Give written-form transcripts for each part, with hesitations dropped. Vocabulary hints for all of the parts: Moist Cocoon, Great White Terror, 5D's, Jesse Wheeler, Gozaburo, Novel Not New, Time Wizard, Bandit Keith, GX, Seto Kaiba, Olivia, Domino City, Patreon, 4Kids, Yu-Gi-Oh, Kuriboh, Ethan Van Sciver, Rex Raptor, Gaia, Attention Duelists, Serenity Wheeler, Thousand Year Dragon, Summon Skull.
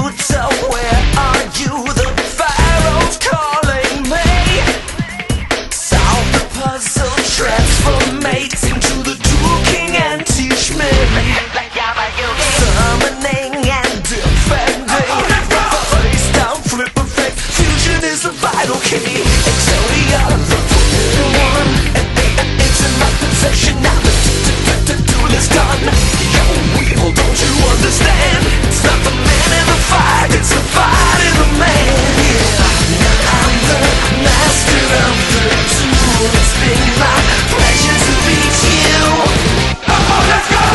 mood, so where are you? The pharaoh's calling me. Solve the puzzle, transformate into the Duel King and teach me. Summoning and defending. Face down, flip and flick. Fusion is the vital key. Exodia, the forbidden one. It's in my possession now. The duel is done. Yo, Weevil, don't you understand? It's not the man in the fight, it's the fight in the man. Yeah. Now I'm the master of the duel. It's been my pleasure to meet you. Oh, let's go!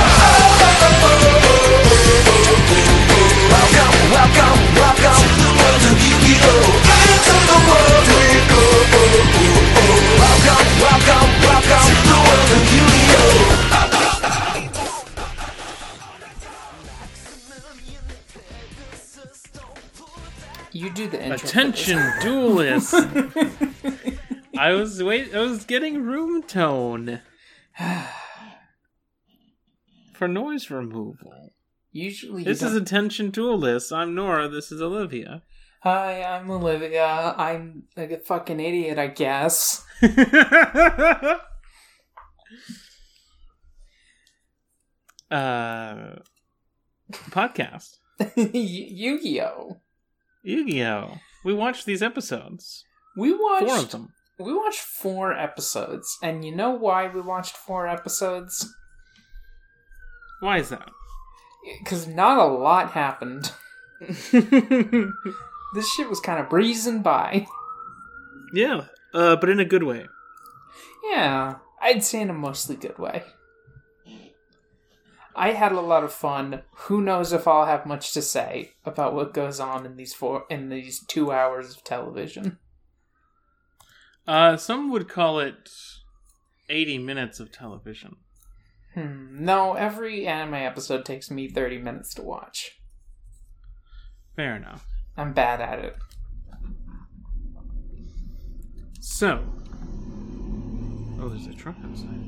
Welcome, welcome, welcome to the world of Yu-Gi-Oh! Into the world we go. Welcome, welcome, welcome to the world of Yu-Gi-Oh! You do the intro. Attention Duelists. I was getting room tone for noise removal. Usually this is Attention Duelists. I'm Nora, this is Olivia. Hi, I'm Olivia. I'm like a fucking idiot, I guess. Podcast. Yu-Gi-Oh! Yu-Gi-Oh! We watched these episodes. Four of them. We watched 4 episodes, and you know why we watched 4 episodes? Why is that? Because not a lot happened. This shit was kind of breezing by. Yeah, but in a good way. Yeah, I'd say in a mostly good way. I had a lot of fun. Who knows if I'll have much to say about what goes on in these 2 hours of television. Some would call it 80 minutes of television. No, every anime episode takes me 30 minutes to watch. Fair enough. I'm bad at it. So. Oh, there's a truck outside.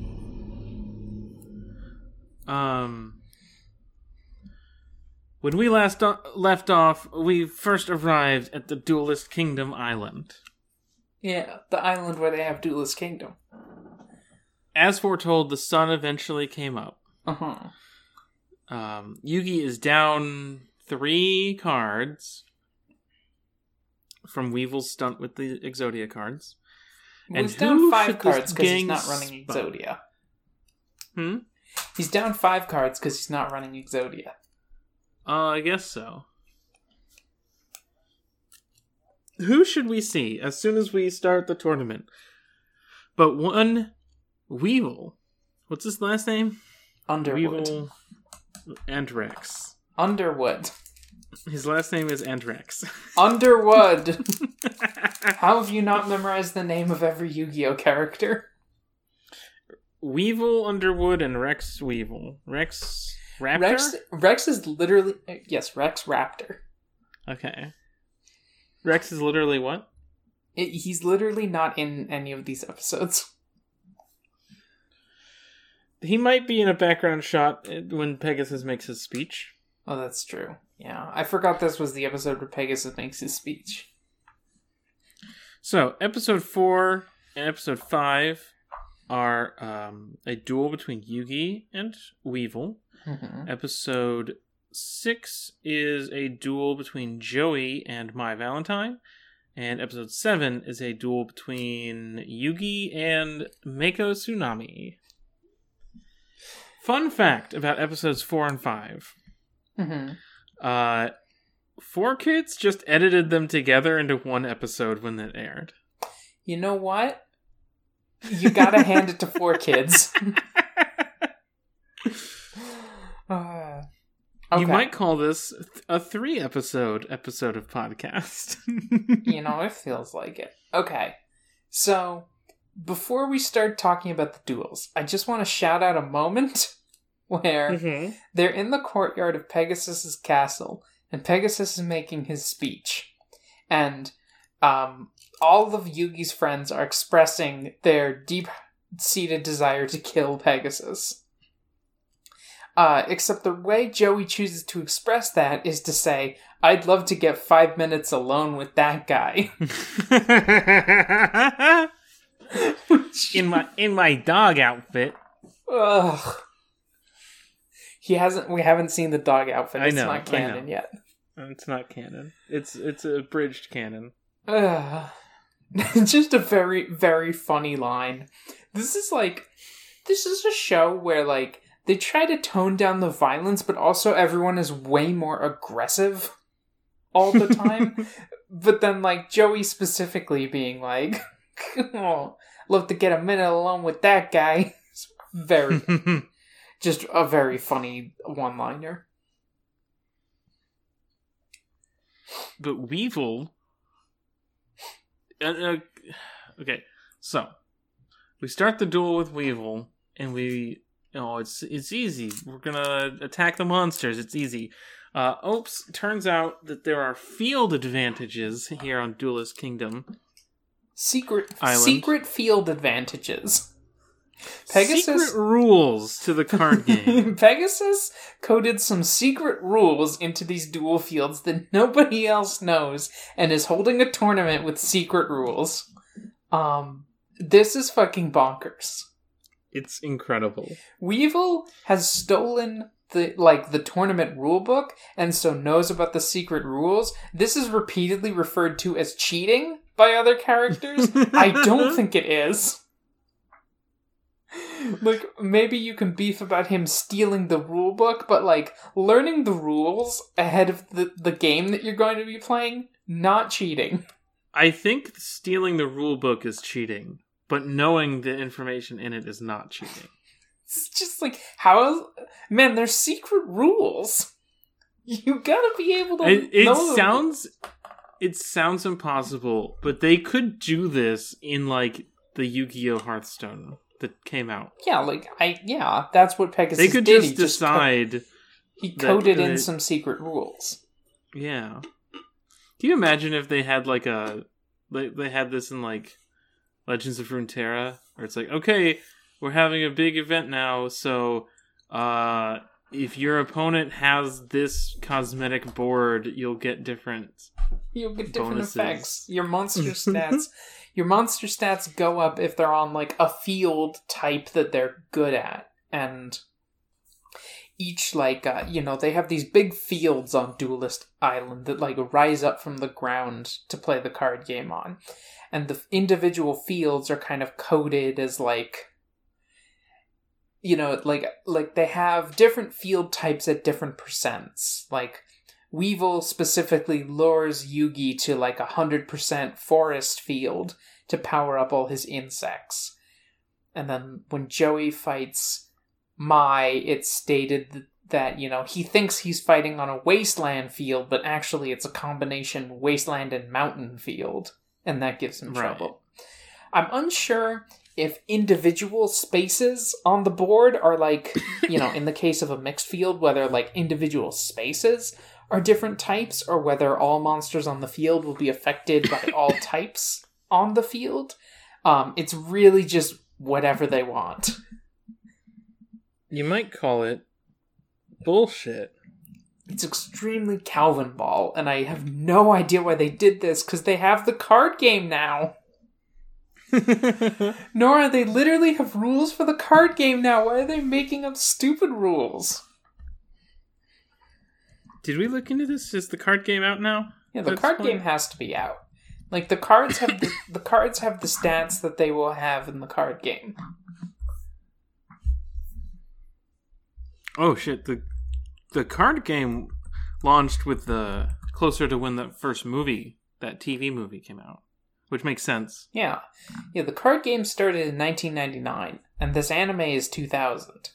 When we last left off, we first arrived at the Duelist Kingdom Island. Yeah, the island where they have Duelist Kingdom. As foretold, the sun eventually came up. Uh-huh. Yugi is down 3 cards from Weevil's stunt with the Exodia cards. Well, he's down 5 cards because he's not running Exodia. He's down 5 cards because he's not running Exodia. I guess so. Who should we see as soon as we start the tournament? But one Weevil. What's his last name? Underwood. Weevil and Rex. Underwood. His last name is Andrex. Underwood! How have you not memorized the name of every Yu-Gi-Oh character? Weevil Underwood and Rex Weevil. Rex Raptor? Rex is literally... Yes, Rex Raptor. Okay. Rex is literally what? He's literally not in any of these episodes. He might be in a background shot when Pegasus makes his speech. Oh, that's true. Yeah, I forgot this was the episode where Pegasus makes his speech. So, episode 4 and episode 5... are a duel between Yugi and Weevil. Mm-hmm. Episode 6 is a duel between Joey and Mai Valentine. And episode 7 is a duel between Yugi and Mako Tsunami. Fun fact about episodes 4 and 5. Mm-hmm. 4 Kids just edited them together into one episode when it aired. You know what? You gotta hand it to 4 Kids. Okay. You might call this a 3-episode of podcast. You know, it feels like it. Okay, so before we start talking about the duels, I just want to shout out a moment where they're in the courtyard of Pegasus's castle, and Pegasus is making his speech, and all of Yugi's friends are expressing their deep-seated desire to kill Pegasus. Except the way Joey chooses to express that is to say, I'd love to get 5 minutes alone with that guy. in my dog outfit. Ugh. We haven't seen the dog outfit. It's not canon yet. It's not canon. It's abridged canon. Just a very, very funny line. This is a show where, like, they try to tone down the violence, but also everyone is way more aggressive all the time. But then, like, Joey specifically being like, oh, love to get a minute alone with that guy. It's very, just a very funny one-liner. But Weevil... okay, so we start the duel with Weevil, and we... Oh, it's easy. We're gonna attack the monsters. It's easy. Oops, turns out that there are field advantages here on Duelist Kingdom. Secret field advantages. Pegasus, secret rules to the card game. Pegasus coded some secret rules into these duel fields that nobody else knows and is holding a tournament with secret rules. This is fucking bonkers. It's incredible. Weevil has stolen the tournament rulebook and so knows about the secret rules. This is repeatedly referred to as cheating by other characters. I don't think it is. Like, maybe you can beef about him stealing the rulebook, but, like, learning the rules ahead of the game that you're going to be playing, not cheating. I think stealing the rulebook is cheating. But knowing the information in it is not cheating. It's just like, how... Man, there's secret rules. You gotta be able to know them. It sounds impossible, but they could do this in, like, the Yu-Gi-Oh! Hearthstone that came out. Yeah, that's what Pegasus did. They could just decide... He coded in some secret rules. Yeah. Can you imagine if they had, like, a... They had this in, like... Legends of Runeterra, where it's like, okay, we're having a big event now, so if your opponent has this cosmetic board, you'll get different bonuses. Effects. Your monster stats, go up if they're on like a field type that they're good at, and each like they have these big fields on Duelist Island that like rise up from the ground to play the card game on. And the individual fields are kind of coded as, like, you know, like they have different field types at different percents. Like, Weevil specifically lures Yugi to, like, 100% forest field to power up all his insects. And then when Joey fights Mai, it's stated that, you know, he thinks he's fighting on a wasteland field, but actually it's a combination wasteland and mountain field. And that gives him trouble. I'm unsure if individual spaces on the board are like, you know, in the case of a mixed field, whether like individual spaces are different types or whether all monsters on the field will be affected by all types on the field. It's really just whatever they want. You might call it bullshit. It's extremely Calvin Ball, and I have no idea why they did this, because they have the card game now. Nora, they literally have rules for the card game now. Why are they making up stupid rules? Did we look into this? Is the card game out now? Yeah, the card game has to be out. Like, the cards have the cards have the stats that they will have in the card game. Oh, shit, The card game launched with the closer to when the first movie, that TV movie, came out, which makes sense. Yeah. Yeah, the card game started in 1999, and this anime is 2000.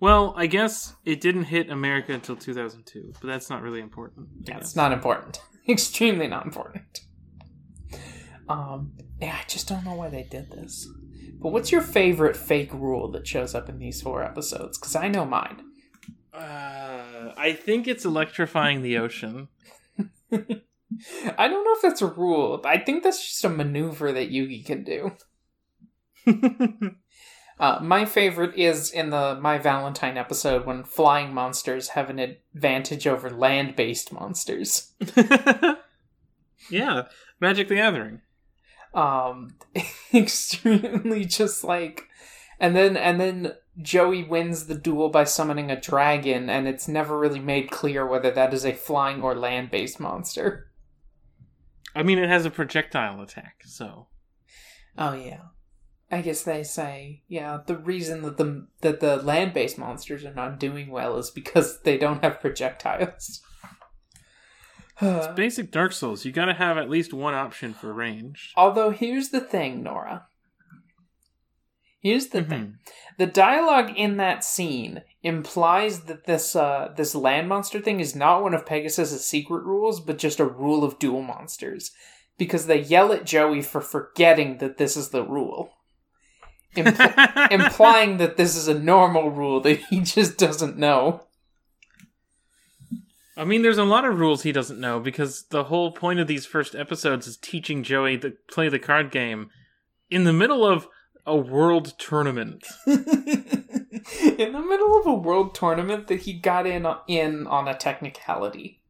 Well, I guess it didn't hit America until 2002, but that's not really important. Yeah, it's not important. Extremely not important. Yeah, I just don't know why they did this. But what's your favorite fake rule that shows up in these 4 episodes? Because I know mine. I think it's electrifying the ocean. I don't know if that's a rule. I think that's just a maneuver that Yugi can do. My favorite is in the Mai Valentine episode when flying monsters have an advantage over land-based monsters. Yeah, Magic the Gathering. Extremely just like... And then Joey wins the duel by summoning a dragon, and it's never really made clear whether that is a flying or land-based monster. I mean, it has a projectile attack, so... Oh, yeah. I guess they say, yeah, the reason that the land-based monsters are not doing well is because they don't have projectiles. It's basic Dark Souls. You gotta have at least one option for range. Although, here's the thing, Nora. Here's the thing. The dialogue in that scene implies that this land monster thing is not one of Pegasus' secret rules, but just a rule of dual monsters. Because they yell at Joey for forgetting that this is the rule. Implying that this is a normal rule that he just doesn't know. I mean, there's a lot of rules he doesn't know, because the whole point of these first episodes is teaching Joey to play the card game in the middle of a world tournament. In the middle of a world tournament that he got in on a technicality.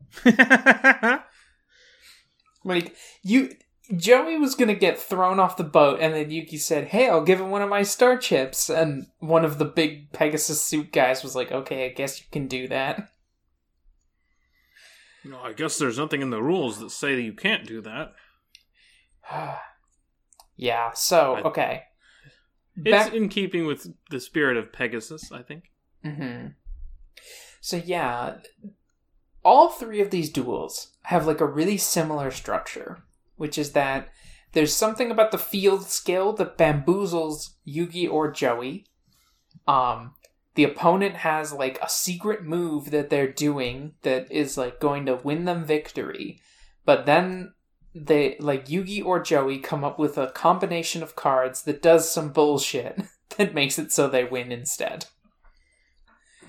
Like, Joey was going to get thrown off the boat, and then Yugi said, hey, I'll give him one of my star chips. And one of the big Pegasus suit guys was like, okay, I guess you can do that. No, I guess there's nothing in the rules that say that you can't do that. Yeah, so, okay. It's in keeping with the spirit of Pegasus, I think. Mm-hmm. So, yeah, all three of these duels have, like, a really similar structure, which is that there's something about the field skill that bamboozles Yugi or Joey. The opponent has, like, a secret move that they're doing that is, like, going to win them victory. But then they, like, Yugi or Joey come up with a combination of cards that does some bullshit that makes it so they win instead.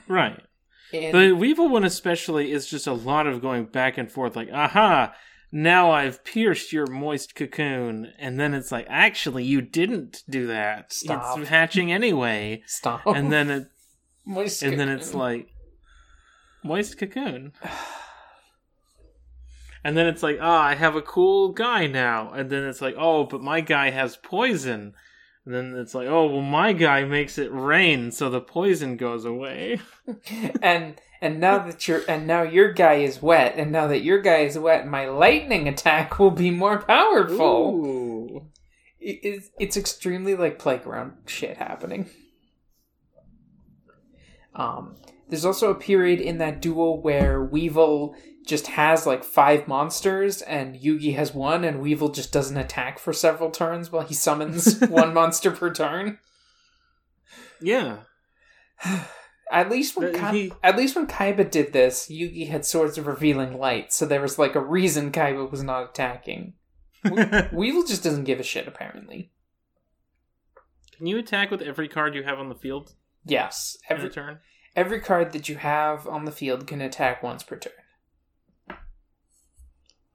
Right. The Weevil one especially is just a lot of going back and forth, like, aha, now I've pierced your moist cocoon. And then it's like, actually, you didn't do that. Stop. It's hatching anyway. Stop. And then it... Moist and cocoon. Then it's like, moist cocoon. And then it's like, I have a cool guy now. And then it's like, oh, but my guy has poison. And then it's like, oh, well, my guy makes it rain, so the poison goes away. and now your guy is wet, and now that your guy is wet, my lightning attack will be more powerful. Ooh. It's extremely like playground shit happening. There's also a period in that duel where Weevil just has like 5 monsters and Yugi has 1 and Weevil just doesn't attack for several turns while he summons 1 monster per turn. Yeah. At least when Kaiba did this, Yugi had Swords of Revealing Light, so there was like a reason Kaiba was not attacking. Weevil just doesn't give a shit, apparently. Can you attack with every card you have on the field? Yes. Every turn? Every card that you have on the field can attack once per turn.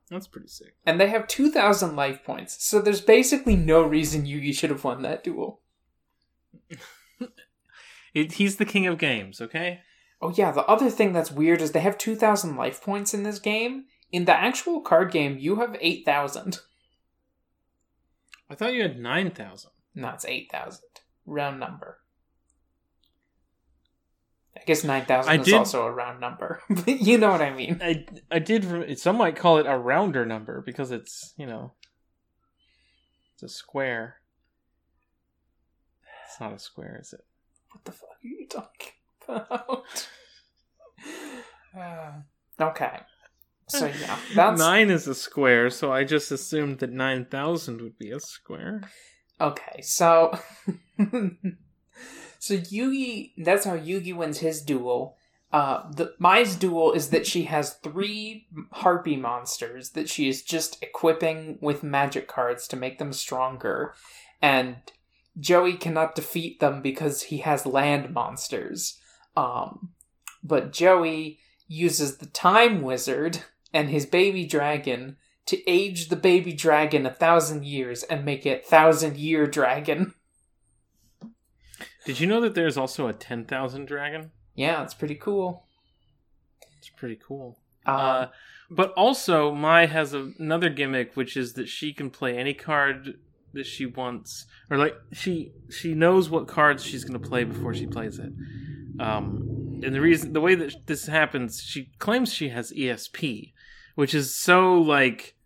That's pretty sick. And they have 2,000 life points, so there's basically no reason Yugi should have won that duel. He's the king of games, okay? Oh yeah, the other thing that's weird is they have 2,000 life points in this game. In the actual card game, you have 8,000. I thought you had 9,000. No, it's 8,000. Round number. I guess 9,000 is also a round number. But you know what I mean. I did... Some might call it a rounder number because it's, you know... It's a square. It's not a square, is it? What the fuck are you talking about? Okay. So, yeah. That's... 9 is a square, so I just assumed that 9,000 would be a square. Okay, so... So Yugi, that's how Yugi wins his duel. Mai's duel is that she has 3 harpy monsters that she is just equipping with magic cards to make them stronger. And Joey cannot defeat them because he has land monsters. But Joey uses the Time Wizard and his baby dragon to age the baby dragon 1,000 years and make it Thousand Year Dragon. Did you know that there's also a 10,000 dragon? Yeah, it's pretty cool. It's pretty cool. But also, Mai has another gimmick, which is that she can play any card that she wants, or like she knows what cards she's going to play before she plays it. And the way that this happens, she claims she has ESP, which is so like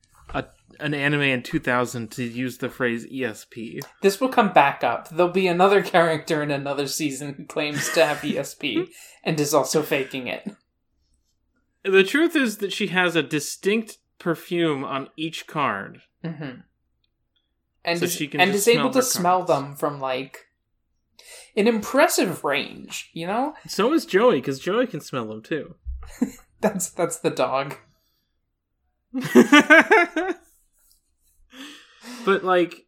an anime in 2000 to use the phrase ESP. This will come back up. There'll be another character in another season who claims to have ESP and is also faking it. The truth is that she has a distinct perfume on each card. Mm-hmm. And is able to smell them from, like, an impressive range, you know? So is Joey, because Joey can smell them, too. That's the dog. But, like,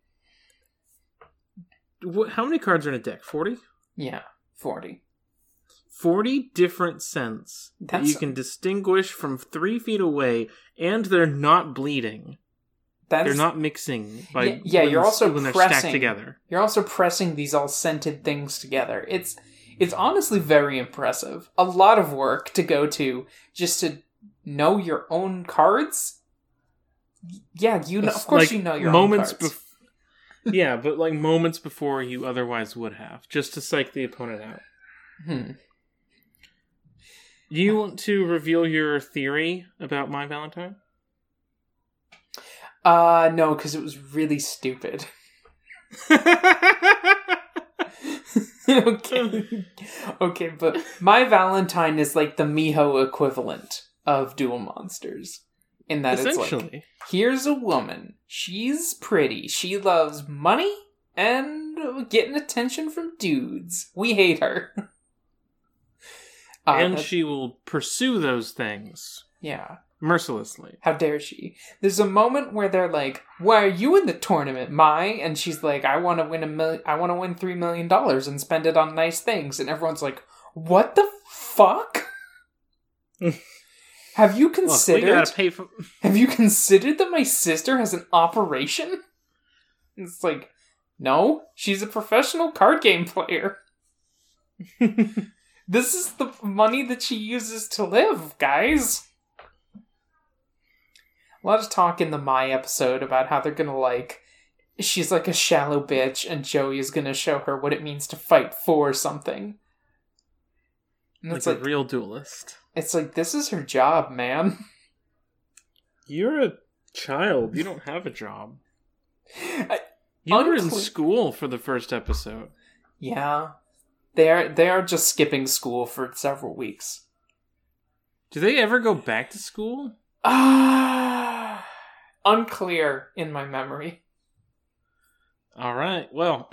how many cards are in a deck? 40? Yeah, 40. 40 different scents that you can distinguish from 3 feet away, and they're not bleeding. They're not mixing. Like, yeah, you're also when pressing. They're stacked together. You're also pressing these all scented things together. It's honestly very impressive. A lot of work to go to just to know your own cards. Yeah, you know, of course, like, you know your moments own cards. Yeah, but like moments before you otherwise would have, just to psych the opponent out. Hmm. Do you want to reveal your theory about Mai Valentine? No, because it was really stupid. Okay, but Mai Valentine is like the Miho equivalent of Duel Monsters. In that it's like, here's a woman. She's pretty. She loves money and getting attention from dudes. We hate her. And she will pursue those things. Yeah. Mercilessly. How dare she? There's a moment where they're like, why are you in the tournament, Mai? And she's like, I want to win I want to win $3 million and spend it on nice things. And everyone's like, what the fuck? Have you considered that my sister has an operation? And it's like, no, she's a professional card game player. This is the money that she uses to live, guys. A lot of talk in the Mai episode about how they're gonna, like, she's like a shallow bitch and Joey is gonna show her what it means to fight for something. And it's like a real duelist. It's like, this is her job, man. You're a child. You don't have a job. You were in school for the first episode. Yeah. They are just skipping school for several weeks. Do they ever go back to school? Unclear in my memory. All right. Well,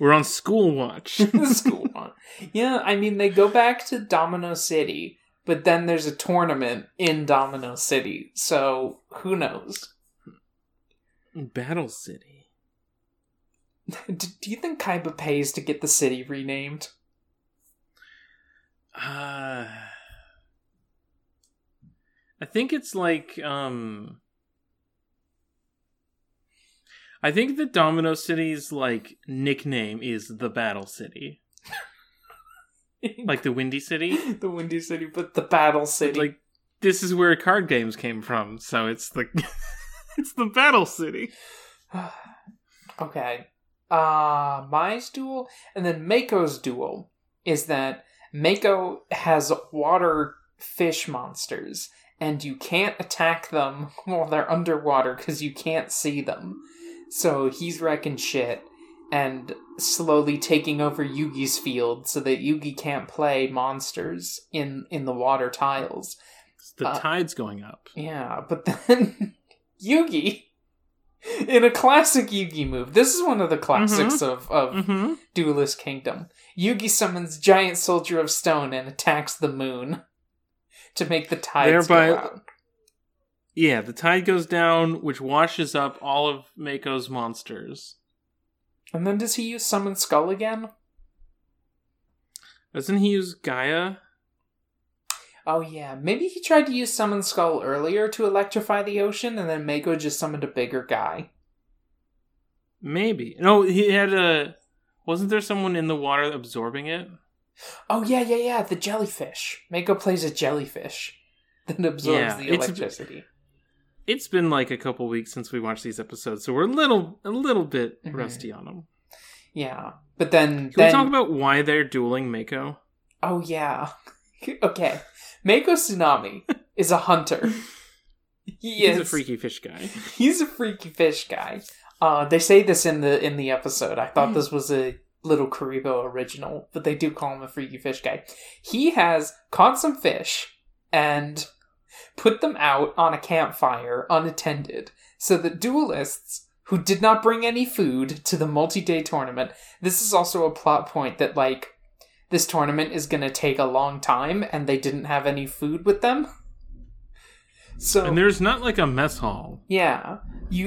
we're on school watch. School watch. Yeah, I mean, they go back to Domino City, but then there's a tournament in Domino City, so who knows? Battle City. Do you think Kaiba pays to get the city renamed? I think it's like, I think the Domino City's, like, nickname is the Battle City. Like the Windy City? The Windy City, but the Battle City. Like, this is where card games came from, so it's the, it's the Battle City. Okay. Mai's duel, and then Mako's duel is that Mako has water fish monsters, and you can't attack them while they're underwater because you can't see them. So he's wrecking shit and slowly taking over Yugi's field so that Yugi can't play monsters in the water tiles. The tide's going up. Yeah, but then Yugi, in a classic Yugi move, this is one of the classics of Duelist Kingdom, Yugi summons Giant Soldier of Stone and attacks the moon to make the tides go out. Yeah, the tide goes down, which washes up all of Mako's monsters. And then does he use Summon Skull again? Doesn't he use Gaia? Oh yeah, maybe he tried to use Summon Skull earlier to electrify the ocean, and then Mako just summoned a bigger guy. Maybe. No, he had a... Wasn't there someone in the water absorbing it? Oh, yeah. The jellyfish. Mako plays a jellyfish that absorbs the electricity. It's been like a couple weeks since we watched these episodes, so we're a little bit rusty on them. Yeah, but then... Can we talk about why they're dueling Mako? Oh, yeah. Okay. Mako Tsunami is a hunter. He's a freaky fish guy. He's a freaky fish guy. They say this in the episode. I thought this was a little Kuriboh original, but they do call him a freaky fish guy. He has caught some fish and put them out on a campfire unattended so that duelists who did not bring any food to the multi-day tournament. This is also a plot point that, like, this tournament is going to take a long time and they didn't have any food with them. So, and there's not like a mess hall. Yeah.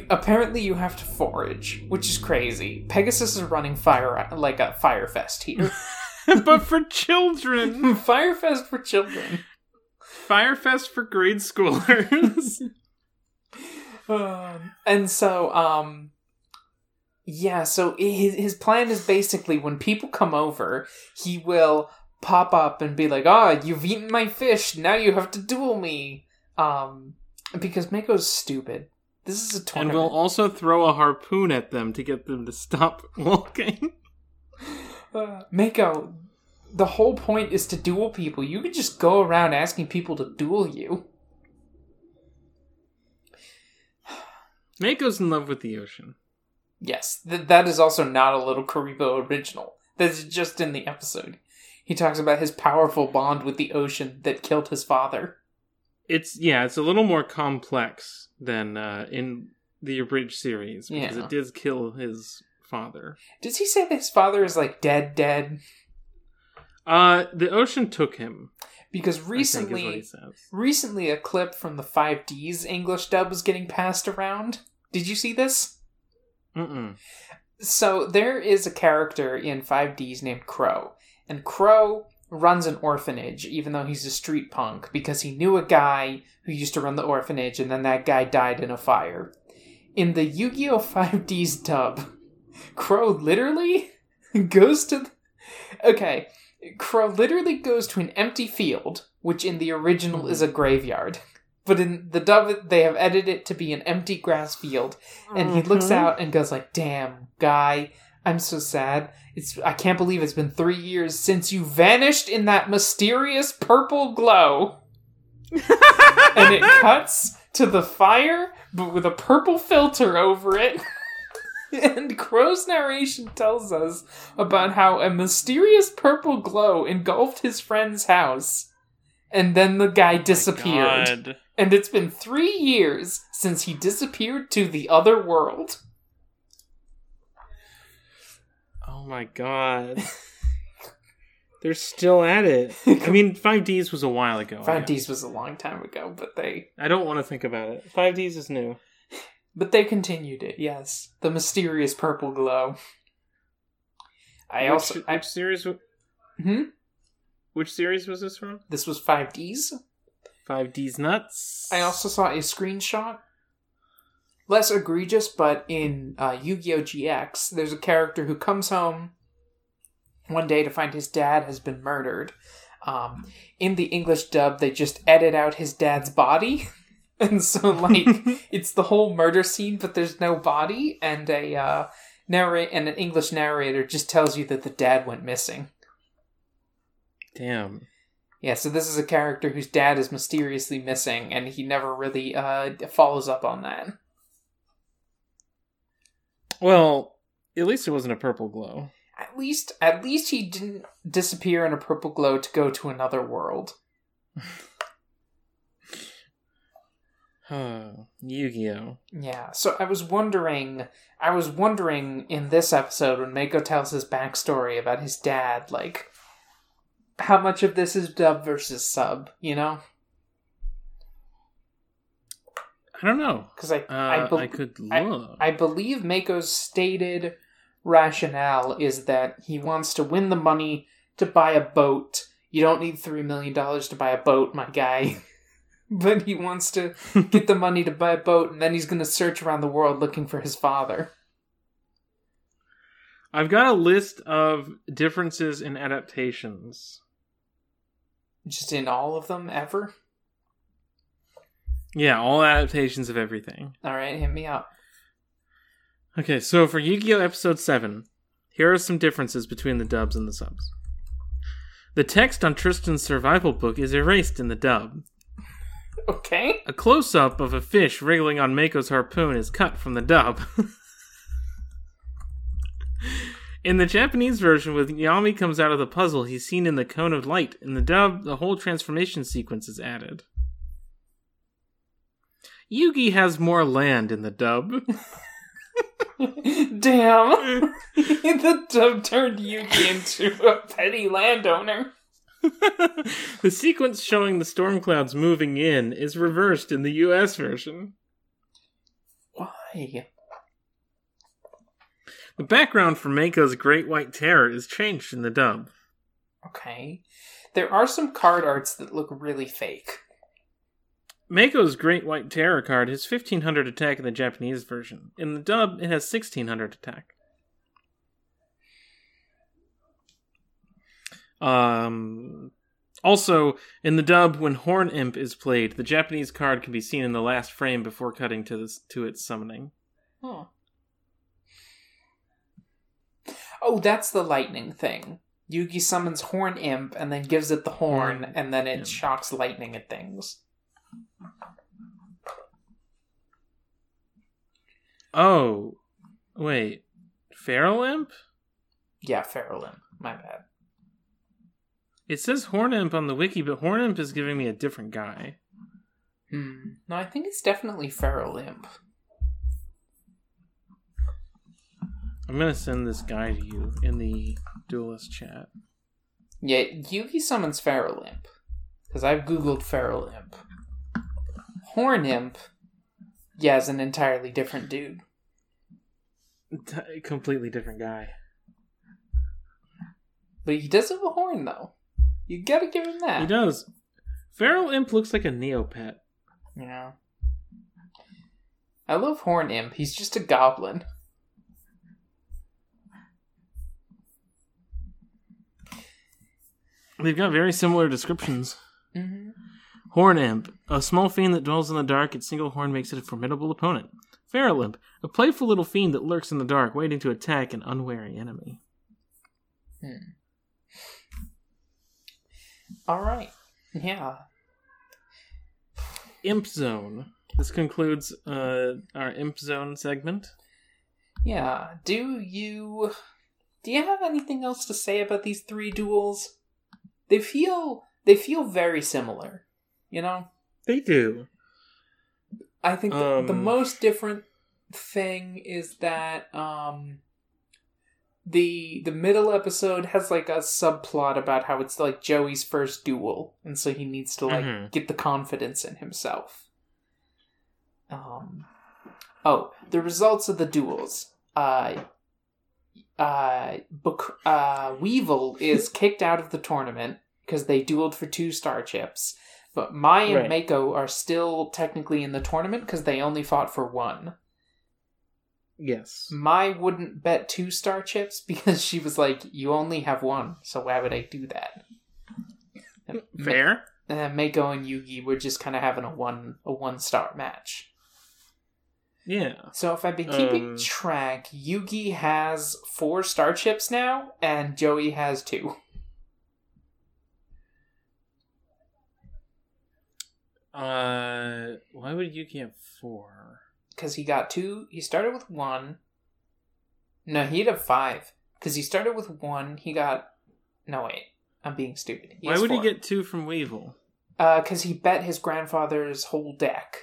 Apparently you have to forage, which is crazy. Pegasus is running a fire fest here. But for children. Fire fest for children. Fire fest for grade schoolers. So his plan is basically when people come over, he will pop up and be like, "Ah, oh, you've eaten my fish, now you have to duel me." Because Mako's stupid. This is a tournament. And we'll also throw a harpoon at them to get them to stop walking. Mako, the whole point is to duel people. You can just go around asking people to duel you. Mako's in love with the ocean. Yes, that is also not a little Kuriboh original. That's just in the episode. He talks about his powerful bond with the ocean that killed his father. It's a little more complex than in the abridged series, because it did kill his father. Does he say that his father is, like, dead? The ocean took him. Because recently a clip from the 5D's English dub was getting passed around. Did you see this? Mm-mm. So there is a character in 5D's named Crow, and Crow runs an orphanage, even though he's a street punk, because he knew a guy who used to run the orphanage, and then that guy died in a fire. In the Yu-Gi-Oh! 5D's dub, Crow literally goes to... Crow literally goes to an empty field, which in the original is a graveyard. But in the dub, they have edited it to be an empty grass field, and he looks out and goes like, "Damn, guy, I'm so sad. I can't believe it's been 3 years since you vanished in that mysterious purple glow." And it cuts to the fire, but with a purple filter over it. And Crow's narration tells us about how a mysterious purple glow engulfed his friend's house. And then the guy disappeared. Oh my God. And it's been 3 years since he disappeared to the other world. Oh my God. They're still at it. I mean, 5D's was a while ago. 5D's was a long time ago, but they... I don't want to think about it. 5D's is new. But they continued it, yes. The mysterious purple glow. Which series... Which series was this from? This was 5D's. 5D's Nuts. I also saw a screenshot. Less egregious, but in Yu-Gi-Oh! GX, there's a character who comes home one day to find his dad has been murdered. In the English dub, they just edit out his dad's body. And so, like, it's the whole murder scene, but there's no body. And an English narrator just tells you that the dad went missing. Damn. Yeah, so this is a character whose dad is mysteriously missing, and he never really follows up on that. Well, at least it wasn't a purple glow. At least he didn't disappear in a purple glow to go to another world. Yu-Gi-Oh! Yeah, so I was wondering in this episode when Mako tells his backstory about his dad, like, how much of this is dub versus sub, you know? I don't know. Because I could look. I believe Mako's stated rationale is that he wants to win the money to buy a boat. You don't need $3 million to buy a boat, my guy. But he wants to get the money to buy a boat, and then he's going to search around the world looking for his father. I've got a list of differences in adaptations. Just in all of them ever? Yeah, all adaptations of everything. Alright, hit me up. Okay, so for Yu-Gi-Oh! Episode 7, here are some differences between the dubs and the subs. The text on Tristan's survival book is erased in the dub. Okay. A close-up of a fish wriggling on Mako's harpoon is cut from the dub. In the Japanese version, when Yami comes out of the puzzle, he's seen in the cone of light. In the dub, the whole transformation sequence is added. Yugi has more land in the dub. Damn. The dub turned Yugi into a petty landowner. The sequence showing the storm clouds moving in is reversed in the US version. Why? The background for Mako's Great White Terror is changed in the dub. Okay. There are some card arts that look really fake. Mako's Great White Terror card has 1500 attack in the Japanese version. In the dub, it has 1600 attack. Also, in the dub, when Horn Imp is played, the Japanese card can be seen in the last frame before cutting to its summoning. Huh. Oh, that's the lightning thing. Yugi summons Horn Imp and then gives it the horn, and then it shocks lightning at things. Oh, wait. Feral Imp? Yeah, Feral Imp. My bad. It says Horn Imp on the wiki, but Horn Imp is giving me a different guy. No, I think it's definitely Feral Imp. I'm going to send this guy to you in the Duelist chat. Yeah, Yugi summons Feral Imp. Because I've googled Feral Imp. Horn Imp, yeah, is an entirely different dude. Completely different guy. But he does have a horn, though. You gotta give him that. He does. Feral Imp looks like a Neopet. Yeah. I love Horn Imp. He's just a goblin. They've got very similar descriptions. Mm-hmm. Horn Imp, a small fiend that dwells in the dark. Its single horn makes it a formidable opponent. Feral Imp, a playful little fiend that lurks in the dark, waiting to attack an unwary enemy. Alright. Yeah. Imp Zone. This concludes our Imp Zone segment. Yeah. Do you have anything else to say about these three duels? They feel very similar, you know? They do. I think the most different thing is that the middle episode has like a subplot about how it's like Joey's first duel, and so he needs to like get the confidence in himself. The results of the duels. Weevil is kicked out of the tournament because they dueled for 2 star chips, but Mai and Mako are still technically in the tournament because they only fought for 1. Yes. Mai wouldn't bet 2 star chips because she was like, you only have 1, so why would I do that? Fair. Mako and Yugi were just kind of having a one star match. Yeah. So if I've been keeping track, Yugi has 4 star chips now, and Joey has 2. Why would Yugi have 4? Because he got 2. He started with 1. No, he'd have 5. Because he started with 1, he got... No, wait. I'm being stupid. Why would 4. He get 2 from Weevil? Because he bet his grandfather's whole deck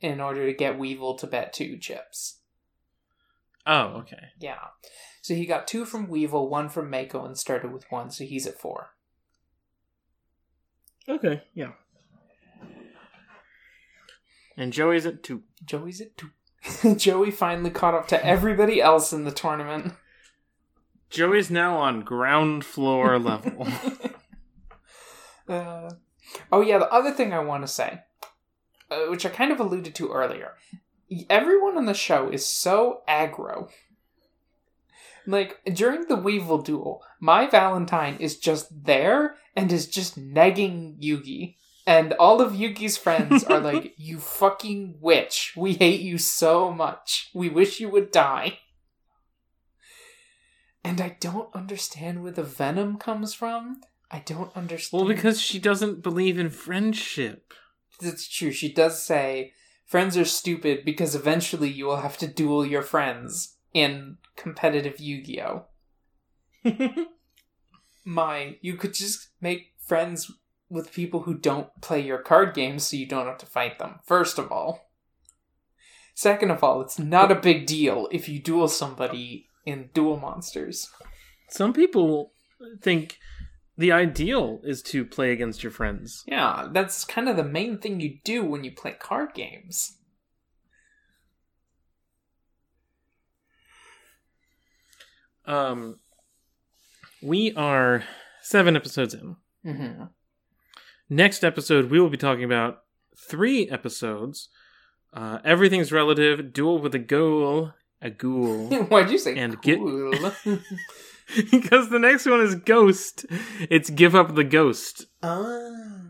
in order to get Weevil to bet 2 chips. Oh, okay. Yeah. So he got 2 from Weevil, 1 from Mako, and started with 1, so he's at 4. Okay, yeah. And Joey's at 2. Joey finally caught up to everybody else in the tournament. Joey's now on ground floor level. The other thing I want to say, which I kind of alluded to earlier. Everyone on the show is so aggro. Like, during the Weevil duel, Mai Valentine is just there and is just negging Yugi. And all of Yugi's friends are like, you fucking witch. We hate you so much. We wish you would die. And I don't understand where the venom comes from. I don't understand. Well, because she doesn't believe in friendship. That's true. She does say, friends are stupid because eventually you will have to duel your friends in competitive Yu-Gi-Oh. Mai, you could just make friends with people who don't play your card games so you don't have to fight them, first of all. Second of all, it's not a big deal if you duel somebody in Duel Monsters. Some people think the ideal is to play against your friends. Yeah, that's kind of the main thing you do when you play card games. We are 7 episodes in. Mm-hmm. Next episode, we will be talking about 3 episodes. Everything's Relative, Duel with a Ghoul. A ghoul. Why'd you say and ghoul? Because the next one is Ghost. It's Give Up the Ghost. Oh.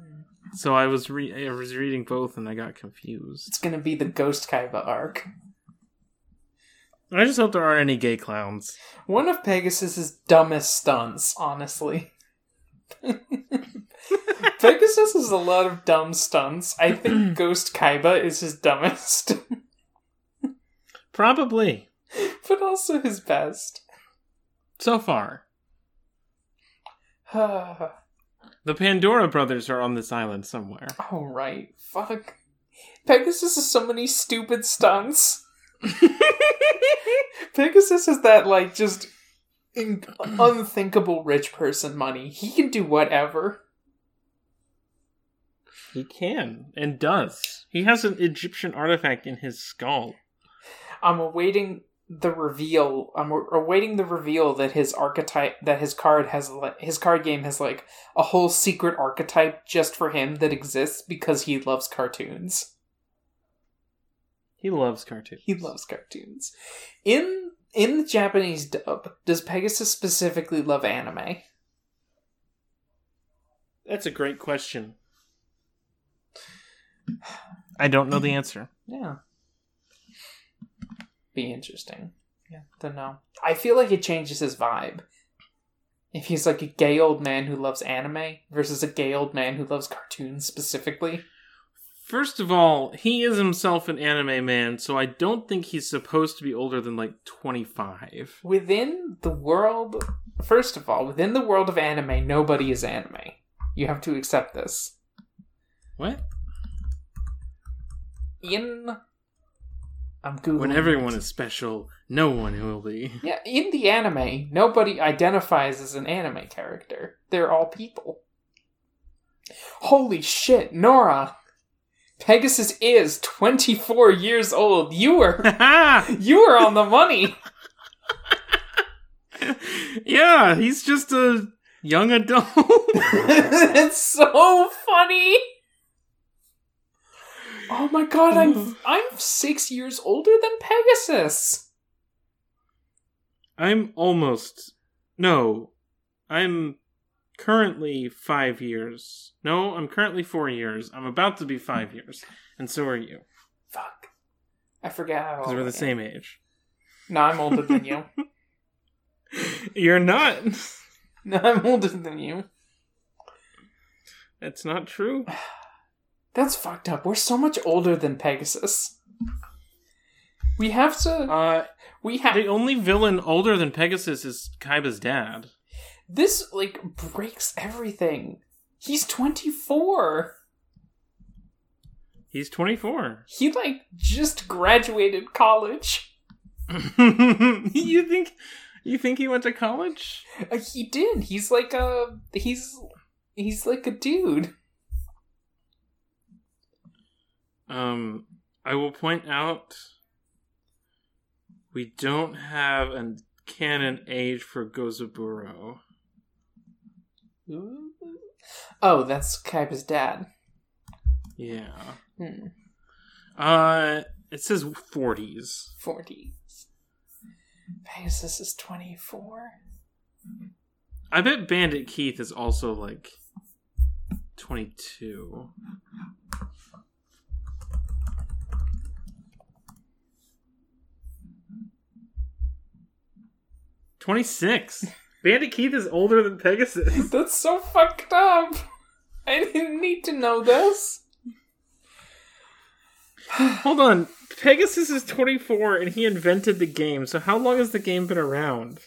So I was reading both and I got confused. It's going to be the Ghost Kaiba arc. I just hope there aren't any gay clowns. One of Pegasus's dumbest stunts, honestly. Pegasus has a lot of dumb stunts. I think Ghost Kaiba is his dumbest. Probably. But also his best. So far. The Pandora brothers are on this island somewhere. Oh, right. Fuck. Pegasus has so many stupid stunts. Pegasus is that, like, just unthinkable rich person money. He can do whatever. He can. And does. He has an Egyptian artifact in his skull. I'm awaiting the reveal that his archetype, that his card game has like a whole secret archetype just for him that exists because he loves cartoons. He loves cartoons. In the Japanese dub, does Pegasus specifically love anime? That's a great question. I don't know the answer. Yeah. Be interesting. Yeah, don't know. I feel like it changes his vibe. If he's like a gay old man who loves anime versus a gay old man who loves cartoons specifically. First of all, he is himself an anime man, so I don't think he's supposed to be older than like 25. Within the world of anime, nobody is anime. You have to accept this. What? I'm Googling. When everyone is special, no one will be. Yeah, in the anime, nobody identifies as an anime character. They're all people. Holy shit, Nora! Pegasus is 24 years old. You were on the money. Yeah, he's just a young adult. It's so funny. Oh my god, I'm 6 years older than Pegasus. I'm currently 4 years. I'm about to be 5 years. And so are you. Fuck. I forgot how old. Because we're the same age. No, I'm older than you. You're not. No, I'm older than you. That's not true. That's fucked up. We're so much older than Pegasus. We have to... The only villain older than Pegasus is Kaiba's dad. This, like, breaks everything. He's 24. He's 24. He, like, just graduated college. You think he went to college? He did. He's like a dude. I will point out we don't have a canon age for Gozaburo. Oh, that's Kaiba's dad. Yeah. It says 40s. Pegasus is 24. I bet Bandit Keith is also like 22. Mm-hmm. 26. Bandit Keith is older than Pegasus. That's so fucked up. I didn't need to know this. Hold on. Pegasus is 24 and he invented the game. So how long has the game been around?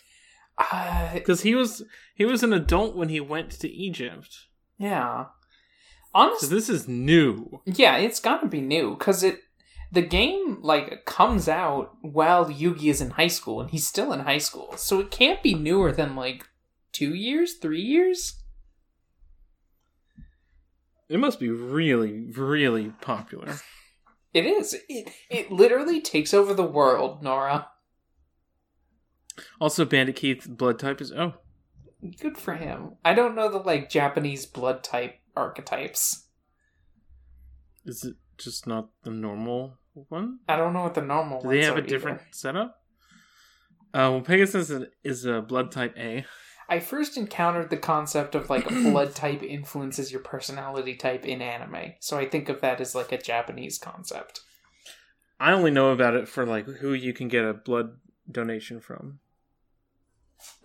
Because he was an adult when he went to Egypt. Yeah. Honestly, so this is new. Yeah, it's gotta be new because the game like comes out while Yugi is in high school and he's still in high school, so it can't be newer than like 2 years, 3 years. It must be really, really popular. It is. It literally takes over the world, Nora. Also, Bandit Keith's blood type is O. Good for him. I don't know the, like, Japanese blood type archetypes. Is it just not the normal one? I don't know what the normal ones are. Do they have a different setup? Well, Pegasus is a blood type A. I first encountered the concept of, like, blood type influences your personality type in anime. So I think of that as, like, a Japanese concept. I only know about it for, like, who you can get a blood donation from.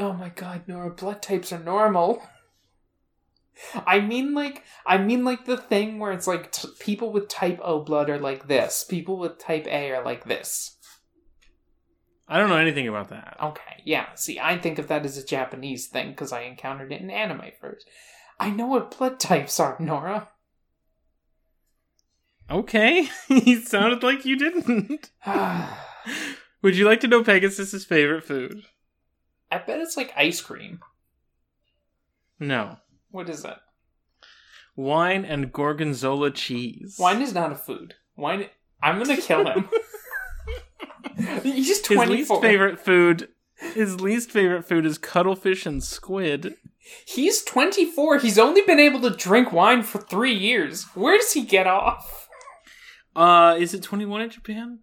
Oh my god, Nora, blood types are normal. I mean like the thing where it's like people with type O blood are like this, people with type A are like this. I don't know anything about that. Okay, yeah, see, I think of that as a Japanese thing because I encountered it in anime first. I know what blood types are, Nora. Okay, you sounded like you didn't. Would you like to know Pegasus' favorite food? I bet it's like ice cream. No. What is it? Wine and gorgonzola cheese. Wine is not a food. Wine. I'm gonna kill him. He's 24. His least favorite food is cuttlefish and squid. He's 24. He's only been able to drink wine for 3 years. Where does he get off? Is it 21 in Japan?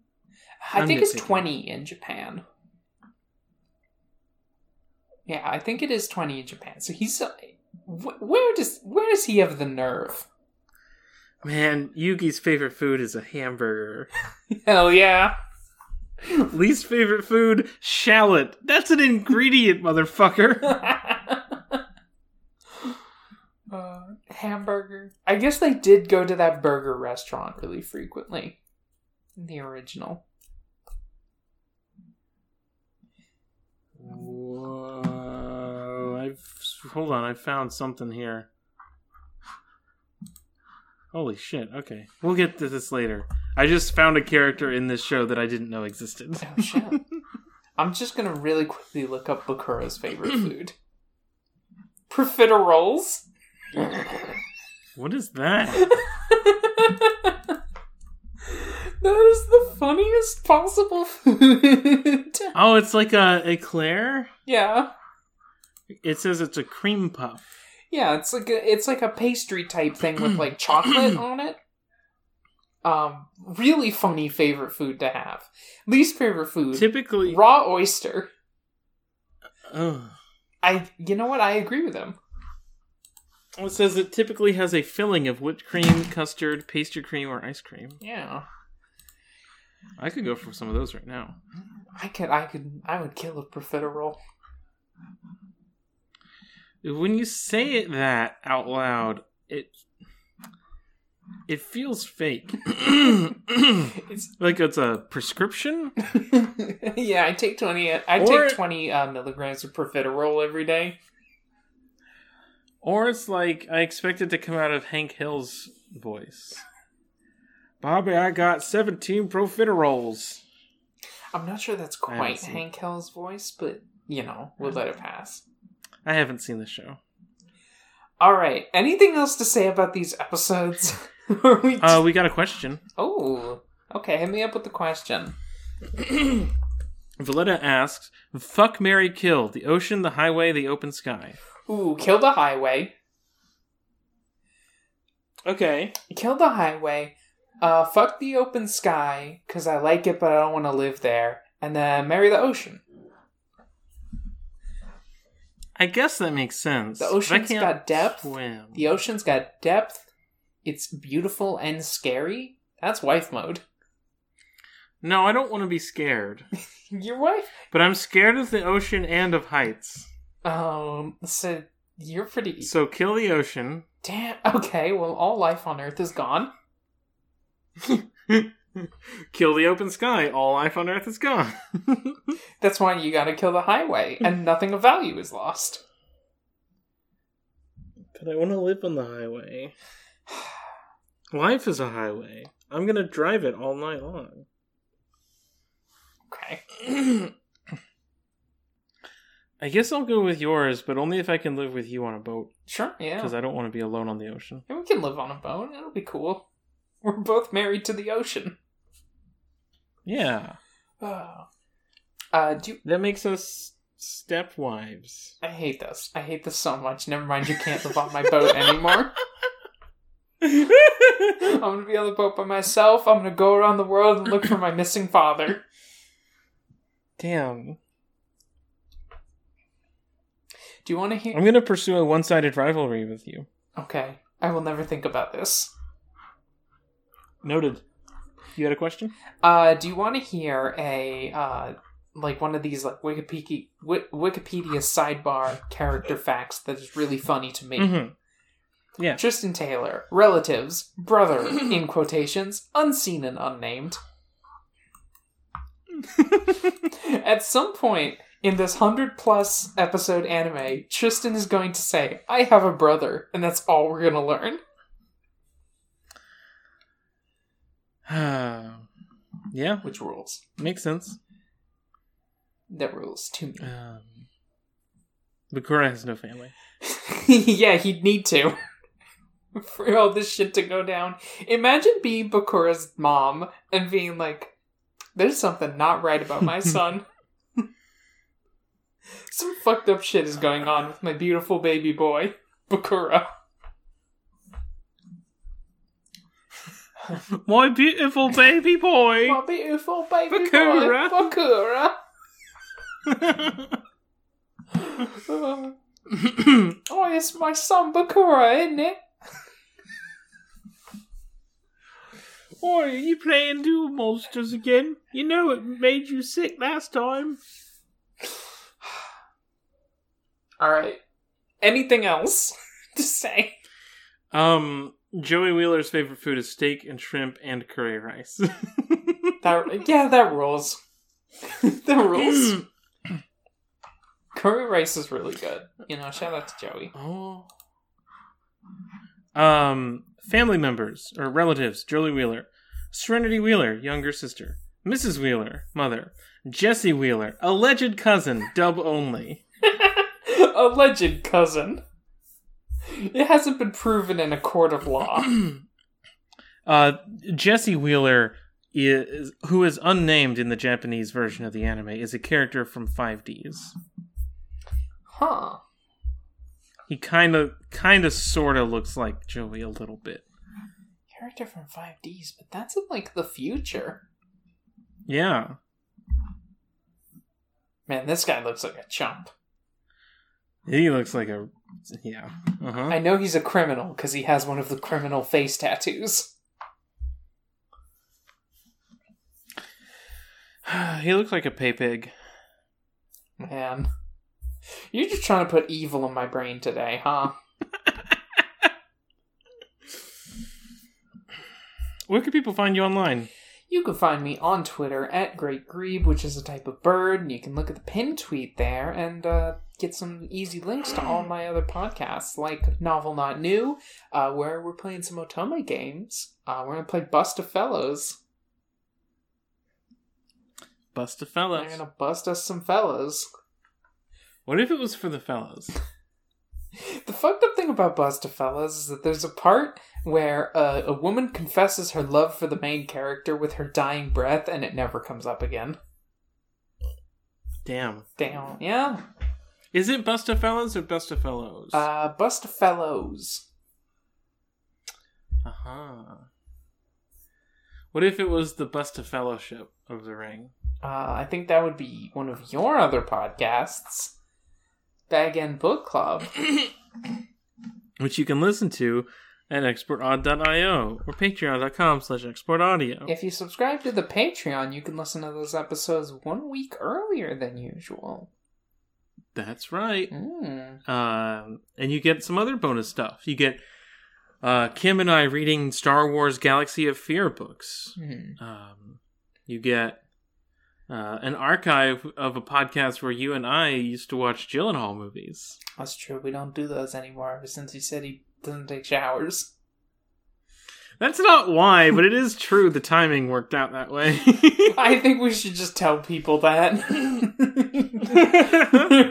I think it's 20 in Japan. Yeah, I think it is 20 in Japan. So he's... Where does he have the nerve? Man, Yugi's favorite food is a hamburger. Hell yeah. Least favorite food, shallot. That's an ingredient, motherfucker. Hamburger. I guess they did go to that burger restaurant really frequently. The original. Whoa! Hold on, I found something here. Holy shit! Okay, we'll get to this later. I just found a character in this show that I didn't know existed. Oh shit! I'm just gonna really quickly look up Bakura's favorite food. Profiteroles. What is that? That is the funniest possible food. Oh, it's like a eclair? Yeah. It says it's a cream puff. Yeah, it's like a pastry type thing with like chocolate on it. Really funny favorite food to have. Least favorite food. Typically raw oyster. You know what? I agree with him. It says it typically has a filling of whipped cream, custard, pastry cream, or ice cream. Yeah. I could go for some of those right now. I would kill a profiterole. When you say it that out loud, it feels fake. It's like it's a prescription? Yeah, I take 20 milligrams of profiterole every day. Or it's like I expect it to come out of Hank Hill's voice. Bobby, I got 17 profiteroles. I'm not sure that's quite Hank Hill's voice, but, you know, we'll let it pass. I haven't seen the show. All right. Anything else to say about these episodes? We got a question. Oh, okay. Hit me up with the question. Valletta asks, fuck, marry, kill. The ocean, the highway, the open sky. Ooh, kill the highway. Okay. Kill the highway. Fuck the open sky, because I like it, but I don't want to live there. And then marry the ocean. I guess that makes sense. The ocean's got depth. Swim. The ocean's got depth. It's beautiful and scary. That's wife mode. No, I don't want to be scared. Your wife? But I'm scared of the ocean and of heights. So you're pretty... So kill the ocean. Damn, okay, well, all life on Earth is gone. Kill the open sky. All life on Earth is gone. That's why you gotta kill the highway, and nothing of value is lost. But I want to live on the highway. Life is a highway. I'm gonna drive it all night long. Okay. I guess I'll go with yours, but only if I can live with you on a boat. Sure, yeah. Because I don't want to be alone on the ocean. And we can live on a boat. It'll be cool. We're both married to the ocean. Yeah. That makes us stepwives. I hate this. I hate this so much. Never mind, you can't live on my boat anymore. I'm going to be on the boat by myself. I'm going to go around the world and look for my missing father. Damn. Do you want to hear... I'm going to pursue a one-sided rivalry with you. Okay. I will never think about this. Noted. You had a question? Do you want to hear a, like, one of these, like, Wikipedia sidebar character facts that is really funny to me? Mm-hmm. Yeah. Tristan Taylor. Relatives. Brother. In quotations. Unseen and unnamed. At some point... in this 100+ episode anime, Tristan is going to say, I have a brother, and that's all we're going to learn. Yeah. Which rules. Makes sense. That rules to me. Bakura has no family. Yeah, he'd need to. For all this shit to go down. Imagine being Bakura's mom and being like, there's something not right about my son. Some fucked up shit is going on with my beautiful baby boy, Bakura. My beautiful baby boy! My beautiful baby Bakura. Boy, Bakura! Oh, it's my son Bakura, isn't it? Oi, are you playing Duel Monsters again? You know it made you sick last time. Alright. Anything else to say? Joey Wheeler's favorite food is steak and shrimp and curry rice. That rules. That rules. Curry rice is really good. You know, shout out to Joey. Oh. Family members, or relatives, Joey Wheeler. Serenity Wheeler, younger sister. Mrs. Wheeler, mother. Jesse Wheeler, alleged cousin, dub only. Alleged cousin. It hasn't been proven in a court of law. Jesse Wheeler, who is unnamed in the Japanese version of the anime, is a character from 5D's. Huh. He kind of, sort of looks like Joey a little bit. Character from 5D's, but that's in, like, the future. Yeah. Man, this guy looks like a chump. He looks like a... yeah. Uh-huh. I know he's a criminal, because he has one of the criminal face tattoos. He looks like a pay pig. Man. You're just trying to put evil in my brain today, huh? Where can people find you online? You can find me on Twitter at Great Grebe, which is a type of bird, and you can look at the pinned tweet there and get some easy links to all my other podcasts, like Novel Not New, where we're playing some Otome games. We're going to play Bustafellows. Bustafellows. They're going to bust us some fellows. What if it was for the fellows? The fucked up thing about Bustafellows is that there's a part where a woman confesses her love for the main character with her dying breath, and it never comes up again. Damn. Yeah. Is it Bustafellows or Bustafellows? Bustafellows. Uh-huh. What if it was the Bustafellowship of the Ring? I think that would be one of your other podcasts. Dragon Book Club. Which you can listen to at exportaud.io or patreon.com/exportaudio. If you subscribe to the Patreon, you can listen to those episodes 1 week earlier than usual. That's right. Mm. And you get some other bonus stuff. You get Kim and I reading Star Wars Galaxy of Fear books. Mm. You get an archive of a podcast where you and I used to watch Gyllenhaal movies. That's true. We don't do those anymore ever since he said he doesn't take showers. That's not why, but it is true the timing worked out that way. I think we should just tell people that.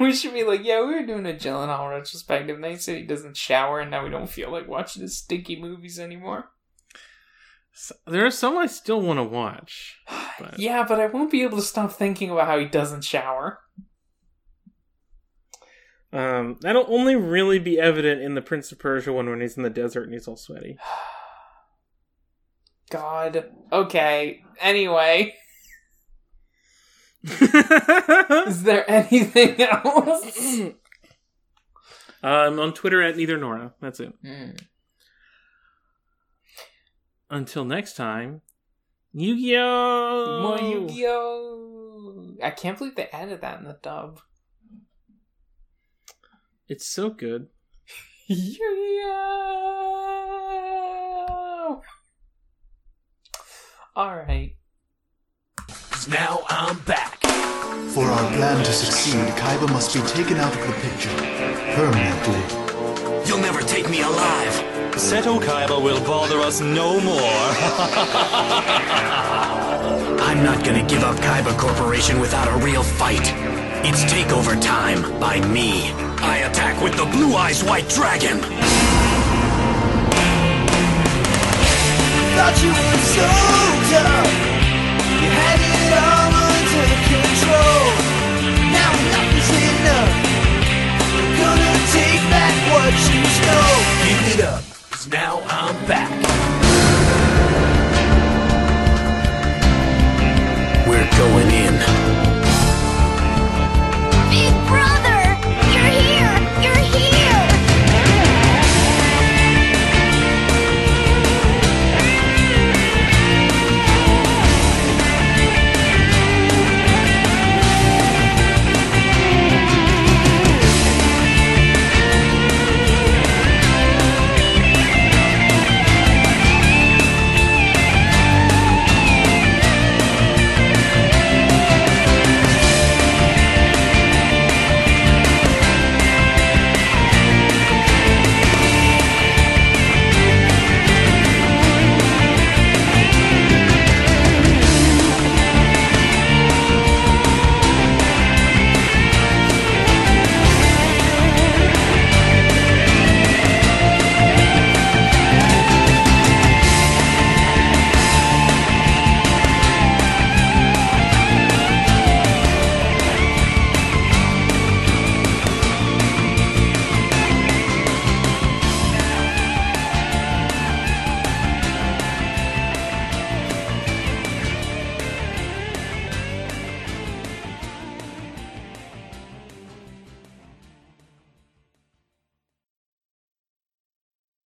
We should be like, yeah, we were doing a Gyllenhaal retrospective and they said he doesn't shower and now we don't feel like watching his stinky movies anymore. So, there are some I still want to watch. But... yeah, but I won't be able to stop thinking about how he doesn't shower. That'll only really be evident in the Prince of Persia one when he's in the desert and he's all sweaty. God. Okay. Anyway. Is there anything else? I'm on Twitter at Neither Nora. That's it. Mm. Until next time, Yu-Gi-Oh! More Yu-Gi-Oh! I can't believe they added that in the dub. It's so good. Yu-Gi-Oh! Alright. Now I'm back. For our plan to succeed, Kaiba must be taken out of the picture. Permanently. You'll never take me alive! Seto Kaiba will bother us no more. I'm not gonna give up Kaiba Corporation without a real fight. It's takeover time by me. I attack with the Blue-Eyes White Dragon. Thought you were so dumb.